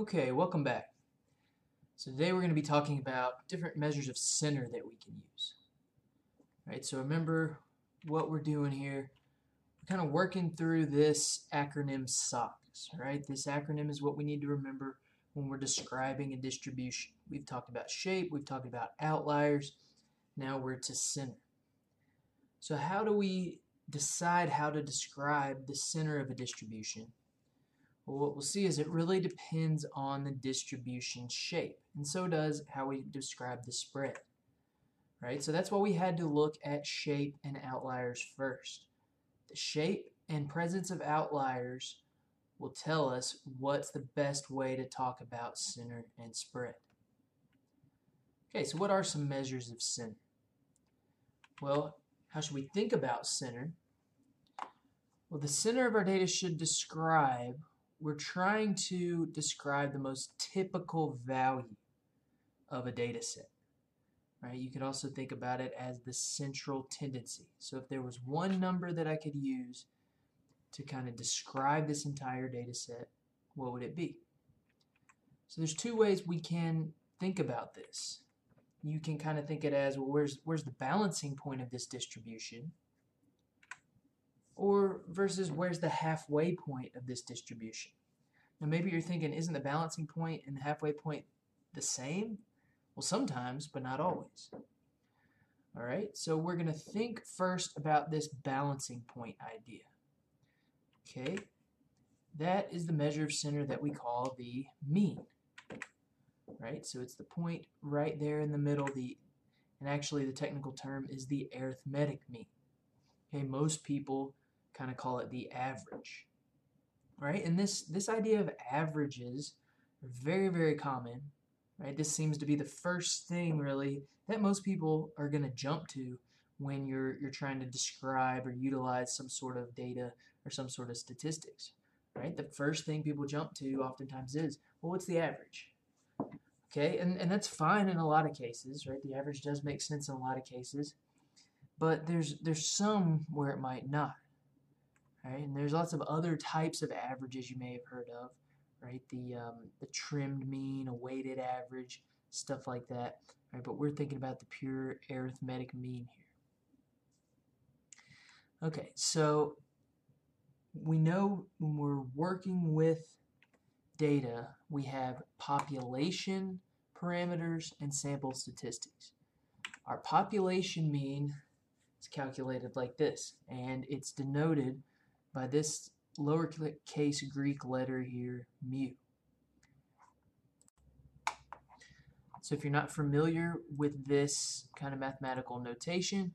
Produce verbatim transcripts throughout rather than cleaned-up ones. Okay, welcome back. So today we're going to be talking about different measures of center that we can use. All right, so remember what we're doing here. We're kind of working through this acronym S O C S, right? This acronym is what we need to remember when we're describing a distribution. We've talked about shape, we've talked about outliers, now we're to center. So how do we decide how to describe the center of a distribution? Well, what we'll see is it really depends on the distribution shape, and so does how we describe the spread. Right? So that's why we had to look at shape and outliers first. The shape and presence of outliers will tell us what's the best way to talk about center and spread. Okay, so what are some measures of center? Well, how should we think about center? Well, the center of our data should describe we're trying to describe the most typical value of a data set. Right? You could also think about it as the central tendency. So if there was one number that I could use to kind of describe this entire data set, what would it be? So there's two ways we can think about this. You can kind of think it as, well, where's, where's the balancing point of this distribution? Or versus where's the halfway point of this distribution. Now maybe you're thinking, isn't the balancing point and the halfway point the same? Well, sometimes, but not always. All right, so we're going to think first about this balancing point idea. Okay, that is the measure of center that we call the mean. Right, so it's the point right there in the middle, the, and actually the technical term is the arithmetic mean. Okay, most people kind of call it the average, right? And this this idea of averages are very, very common, right? This seems to be the first thing really that most people are going to jump to when you're you're trying to describe or utilize some sort of data or some sort of statistics, right? The first thing people jump to oftentimes is, well, what's the average? Okay, and and that's fine in a lot of cases, right? The average does make sense in a lot of cases. But there's there's some where it might not, right? And there's lots of other types of averages you may have heard of, right? The um, the trimmed mean, a weighted average, stuff like that, right? But we're thinking about the pure arithmetic mean here. Okay, so we know when we're working with data, we have population parameters and sample statistics. Our population mean. It's calculated like this, and it's denoted by this lowercase Greek letter here, mu. So if you're not familiar with this kind of mathematical notation,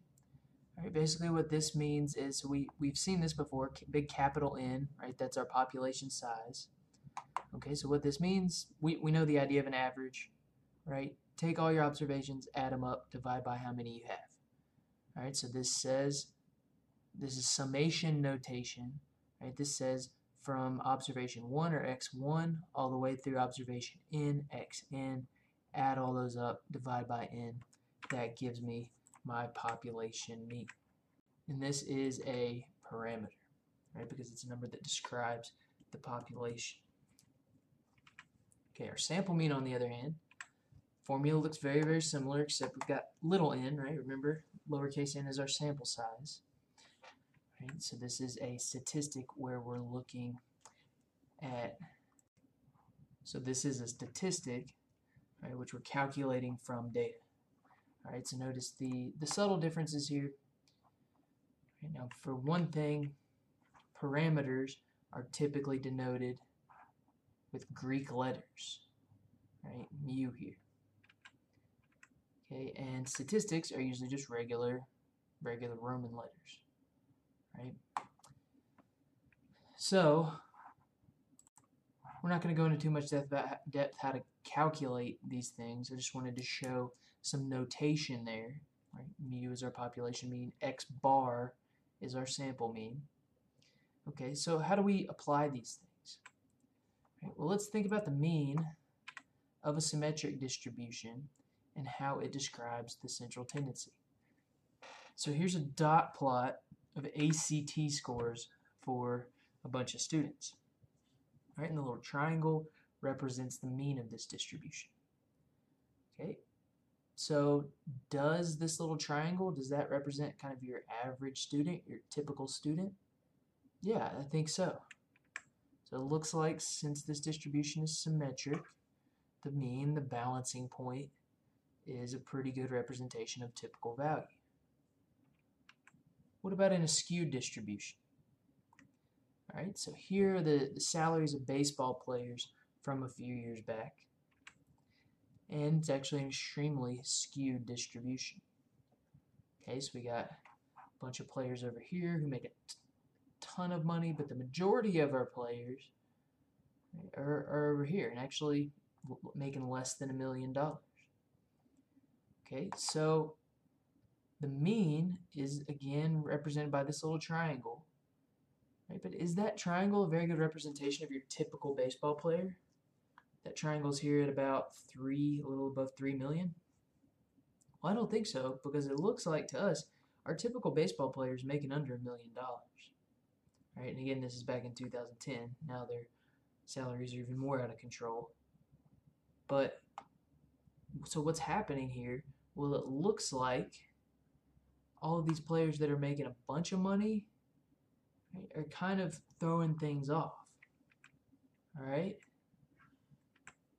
right, basically what this means is we, we've seen this before, big capital N, right? That's our population size. Okay, so what this means, we, we know the idea of an average, right? Take all your observations, add them up, divide by how many you have. All right, so this says, this is summation notation, right? This says from observation one or x one all the way through observation n, xn, add all those up, divide by n. That gives me my population mean. And this is a parameter, right? Because it's a number that describes the population. Okay, our sample mean on the other hand, formula looks very, very similar, except we've got little n, right? Remember, lowercase n is our sample size. Right? So this is a statistic where we're looking at, so this is a statistic, right, which we're calculating from data. All right, so notice the, the subtle differences here. Right, now, for one thing, parameters are typically denoted with Greek letters, right? Mu here. Okay, and statistics are usually just regular, regular Roman letters, right? So we're not going to go into too much depth about depth how to calculate these things. I just wanted to show some notation there. Right? Mu is our population mean. X bar is our sample mean. Okay, so how do we apply these things? Right, well, let's think about the mean of a symmetric distribution and how it describes the central tendency. So here's a dot plot of A C T scores for a bunch of students. All right, and the little triangle represents the mean of this distribution. Okay, so does this little triangle, does that represent kind of your average student, your typical student? Yeah, I think so. So it looks like since this distribution is symmetric, the mean, the balancing point, is a pretty good representation of typical value. What about in a skewed distribution? All right, so here are the, the salaries of baseball players from a few years back. And it's actually an extremely skewed distribution. Okay, so we got a bunch of players over here who make a ton of money, but the majority of our players are, are over here and actually making less than a million dollars. Okay, so the mean is again represented by this little triangle. Right? But is that triangle a very good representation of your typical baseball player? That triangle's here at about three, a little above three million? Well, I don't think so, because it looks like to us our typical baseball player is making under a million dollars. Right? And again, this is back in two thousand ten. Now their salaries are even more out of control. But so what's happening here? Well, it looks like all of these players that are making a bunch of money, right, are kind of throwing things off. All right?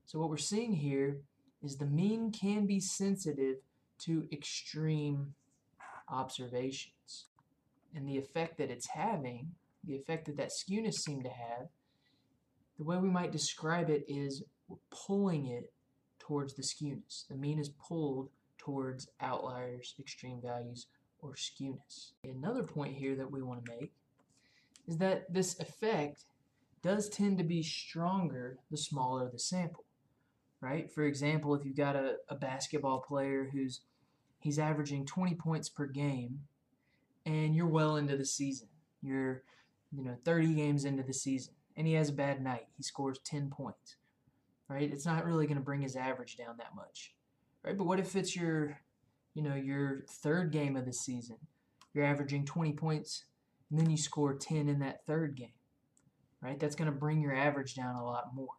So what we're seeing here is the mean can be sensitive to extreme observations. And the effect that it's having, the effect that that skewness seemed to have, the way we might describe it is we're pulling it towards the skewness. The mean is pulled towards outliers, extreme values, or skewness. Another point here that we want to make is that this effect does tend to be stronger the smaller the sample, right? For example, if you've got a, a basketball player who's he's averaging twenty points per game, and you're well into the season, you're you know thirty games into the season, and he has a bad night. He scores ten points. Right? It's not really going to bring his average down that much, right? But what if it's your, you know, your third game of the season? You're averaging twenty points, and then you score ten in that third game, right? That's going to bring your average down a lot more.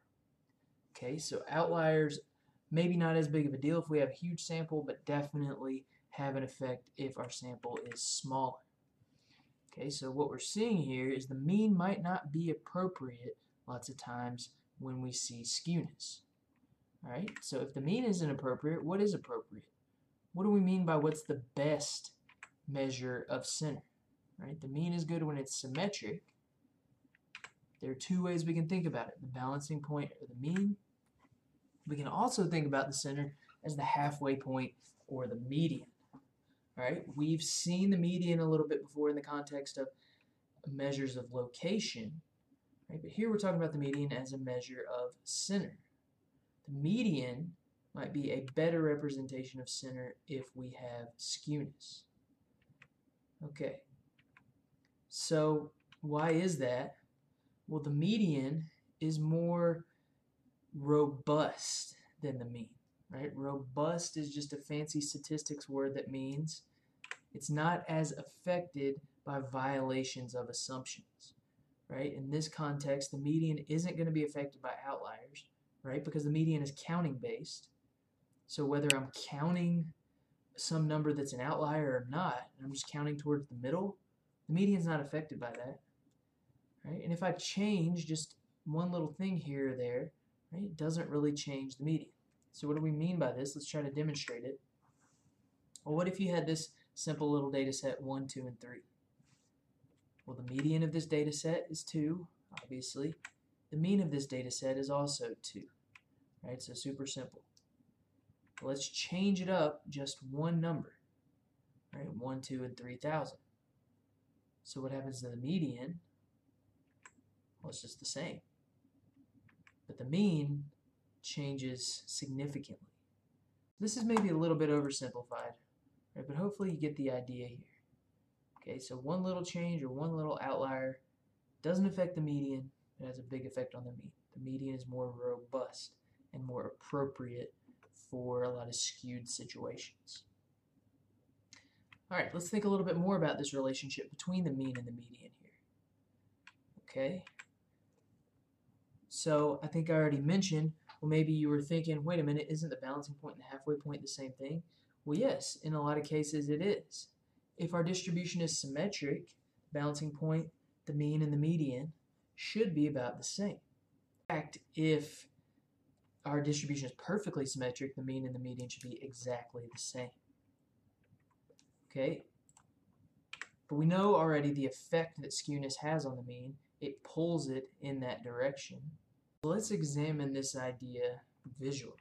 Okay, so outliers, maybe not as big of a deal if we have a huge sample, but definitely have an effect if our sample is smaller. Okay, so what we're seeing here is the mean might not be appropriate lots of times when we see skewness. Alright, so if the mean isn't appropriate, what is appropriate? What do we mean by what's the best measure of center? Right? The mean is good when it's symmetric. There are two ways we can think about it, the balancing point or the mean. We can also think about the center as the halfway point or the median. Alright, we've seen the median a little bit before in the context of measures of location. Right, but here we're talking about the median as a measure of center. The median might be a better representation of center if we have skewness. Okay, so why is that? Well, the median is more robust than the mean. Right? Robust is just a fancy statistics word that means it's not as affected by violations of assumptions. Right? In this context, the median isn't going to be affected by outliers, right? Because the median is counting based. So whether I'm counting some number that's an outlier or not, and I'm just counting towards the middle, the median's not affected by that. Right? And if I change just one little thing here or there, right, it doesn't really change the median. So what do we mean by this? Let's try to demonstrate it. Well, what if you had this simple little data set one, two, and three? Well, the median of this data set is two, obviously. The mean of this data set is also two. Right? So super simple. Let's change it up just one number. Right? one, two, and three thousand. So what happens to the median? Well, it's just the same. But the mean changes significantly. This is maybe a little bit oversimplified, right? But hopefully you get the idea here. Okay, so one little change or one little outlier doesn't affect the median. It has a big effect on the mean. The median is more robust and more appropriate for a lot of skewed situations. All right, let's think a little bit more about this relationship between the mean and the median here. Okay, So I think I already mentioned, well, maybe you were thinking, wait a minute, isn't the balancing point and the halfway point the same thing? Well, yes, in a lot of cases it is. If our distribution is symmetric, balancing point, the mean, and the median should be about the same. In fact, if our distribution is perfectly symmetric, the mean and the median should be exactly the same. Okay? But we know already the effect that skewness has on the mean. It pulls it in that direction. So let's examine this idea visually.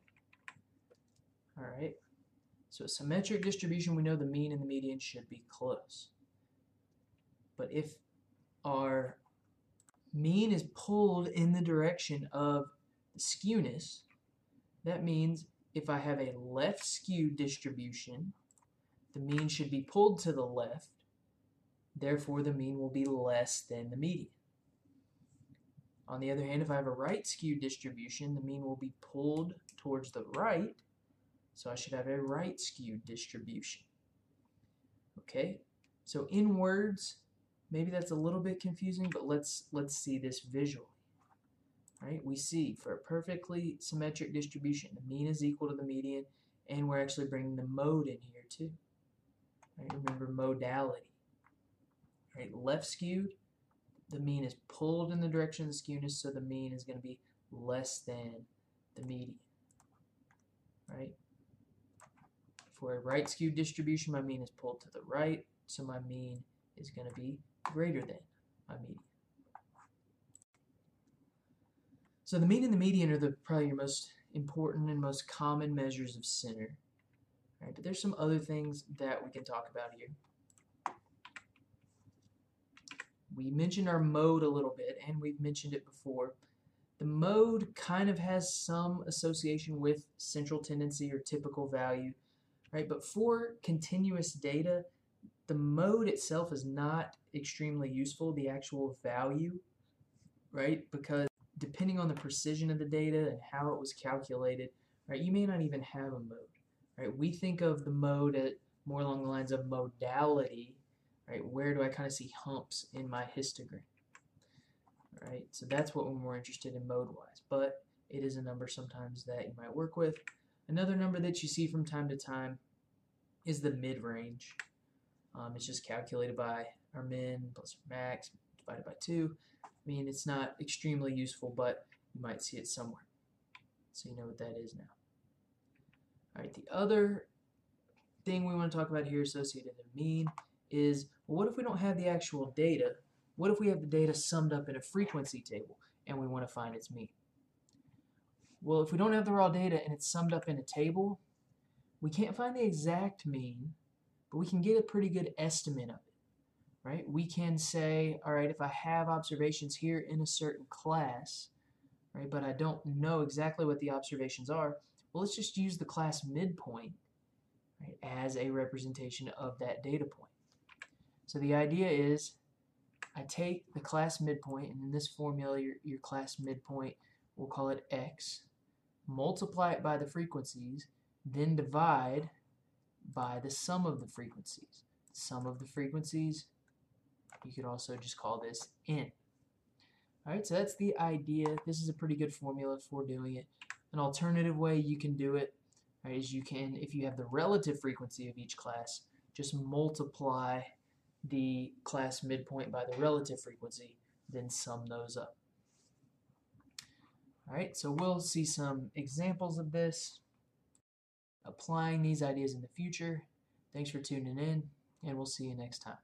All right. So a symmetric distribution, we know the mean and the median should be close. But if our mean is pulled in the direction of the skewness, that means if I have a left skewed distribution, the mean should be pulled to the left. Therefore, the mean will be less than the median. On the other hand, if I have a right skewed distribution, the mean will be pulled towards the right, so I should have a right skewed distribution. Okay, so in words, maybe that's a little bit confusing, but let's let's see this visually. All right, we see for a perfectly symmetric distribution, the mean is equal to the median, and we're actually bringing the mode in here too. All right, remember modality. All right, left skewed. The mean is pulled in the direction of the skewness, so the mean is going to be less than the median. Right? For a right skewed distribution, my mean is pulled to the right, so my mean is going to be greater than my median. So the mean and the median are the, probably your most important and most common measures of center. Right? But there's some other things that we can talk about here. We mentioned our mode a little bit, and we've mentioned it before. The mode kind of has some association with central tendency or typical value, right? But for continuous data, the mode itself is not extremely useful, the actual value, right? Because depending on the precision of the data and how it was calculated, right, you may not even have a mode, right? We think of the mode at more along the lines of modality. Right, where do I kind of see humps in my histogram? All right, so that's what we're more interested in mode-wise, but it is a number sometimes that you might work with. Another number that you see from time to time is the mid-range. Um, it's just calculated by our min plus our max divided by two. I mean, it's not extremely useful, but you might see it somewhere. So you know what that is now. All right, the other thing we want to talk about here associated with mean is, well, what if we don't have the actual data? What if we have the data summed up in a frequency table and we want to find its mean? Well, if we don't have the raw data and it's summed up in a table, we can't find the exact mean, but we can get a pretty good estimate of it, right? We can say, all right, if I have observations here in a certain class, right, but I don't know exactly what the observations are, well, let's just use the class midpoint, right, as a representation of that data point. So the idea is I take the class midpoint, and in this formula your, your class midpoint, we'll call it x, multiply it by the frequencies, then divide by the sum of the frequencies. The sum of the frequencies, you could also just call this n. Alright, so that's the idea. This is a pretty good formula for doing it. An alternative way you can do it, right, is you can, if you have the relative frequency of each class, just multiply the class midpoint by the relative frequency, then sum those up. Alright, so we'll see some examples of this, applying these ideas in the future. Thanks for tuning in, and we'll see you next time.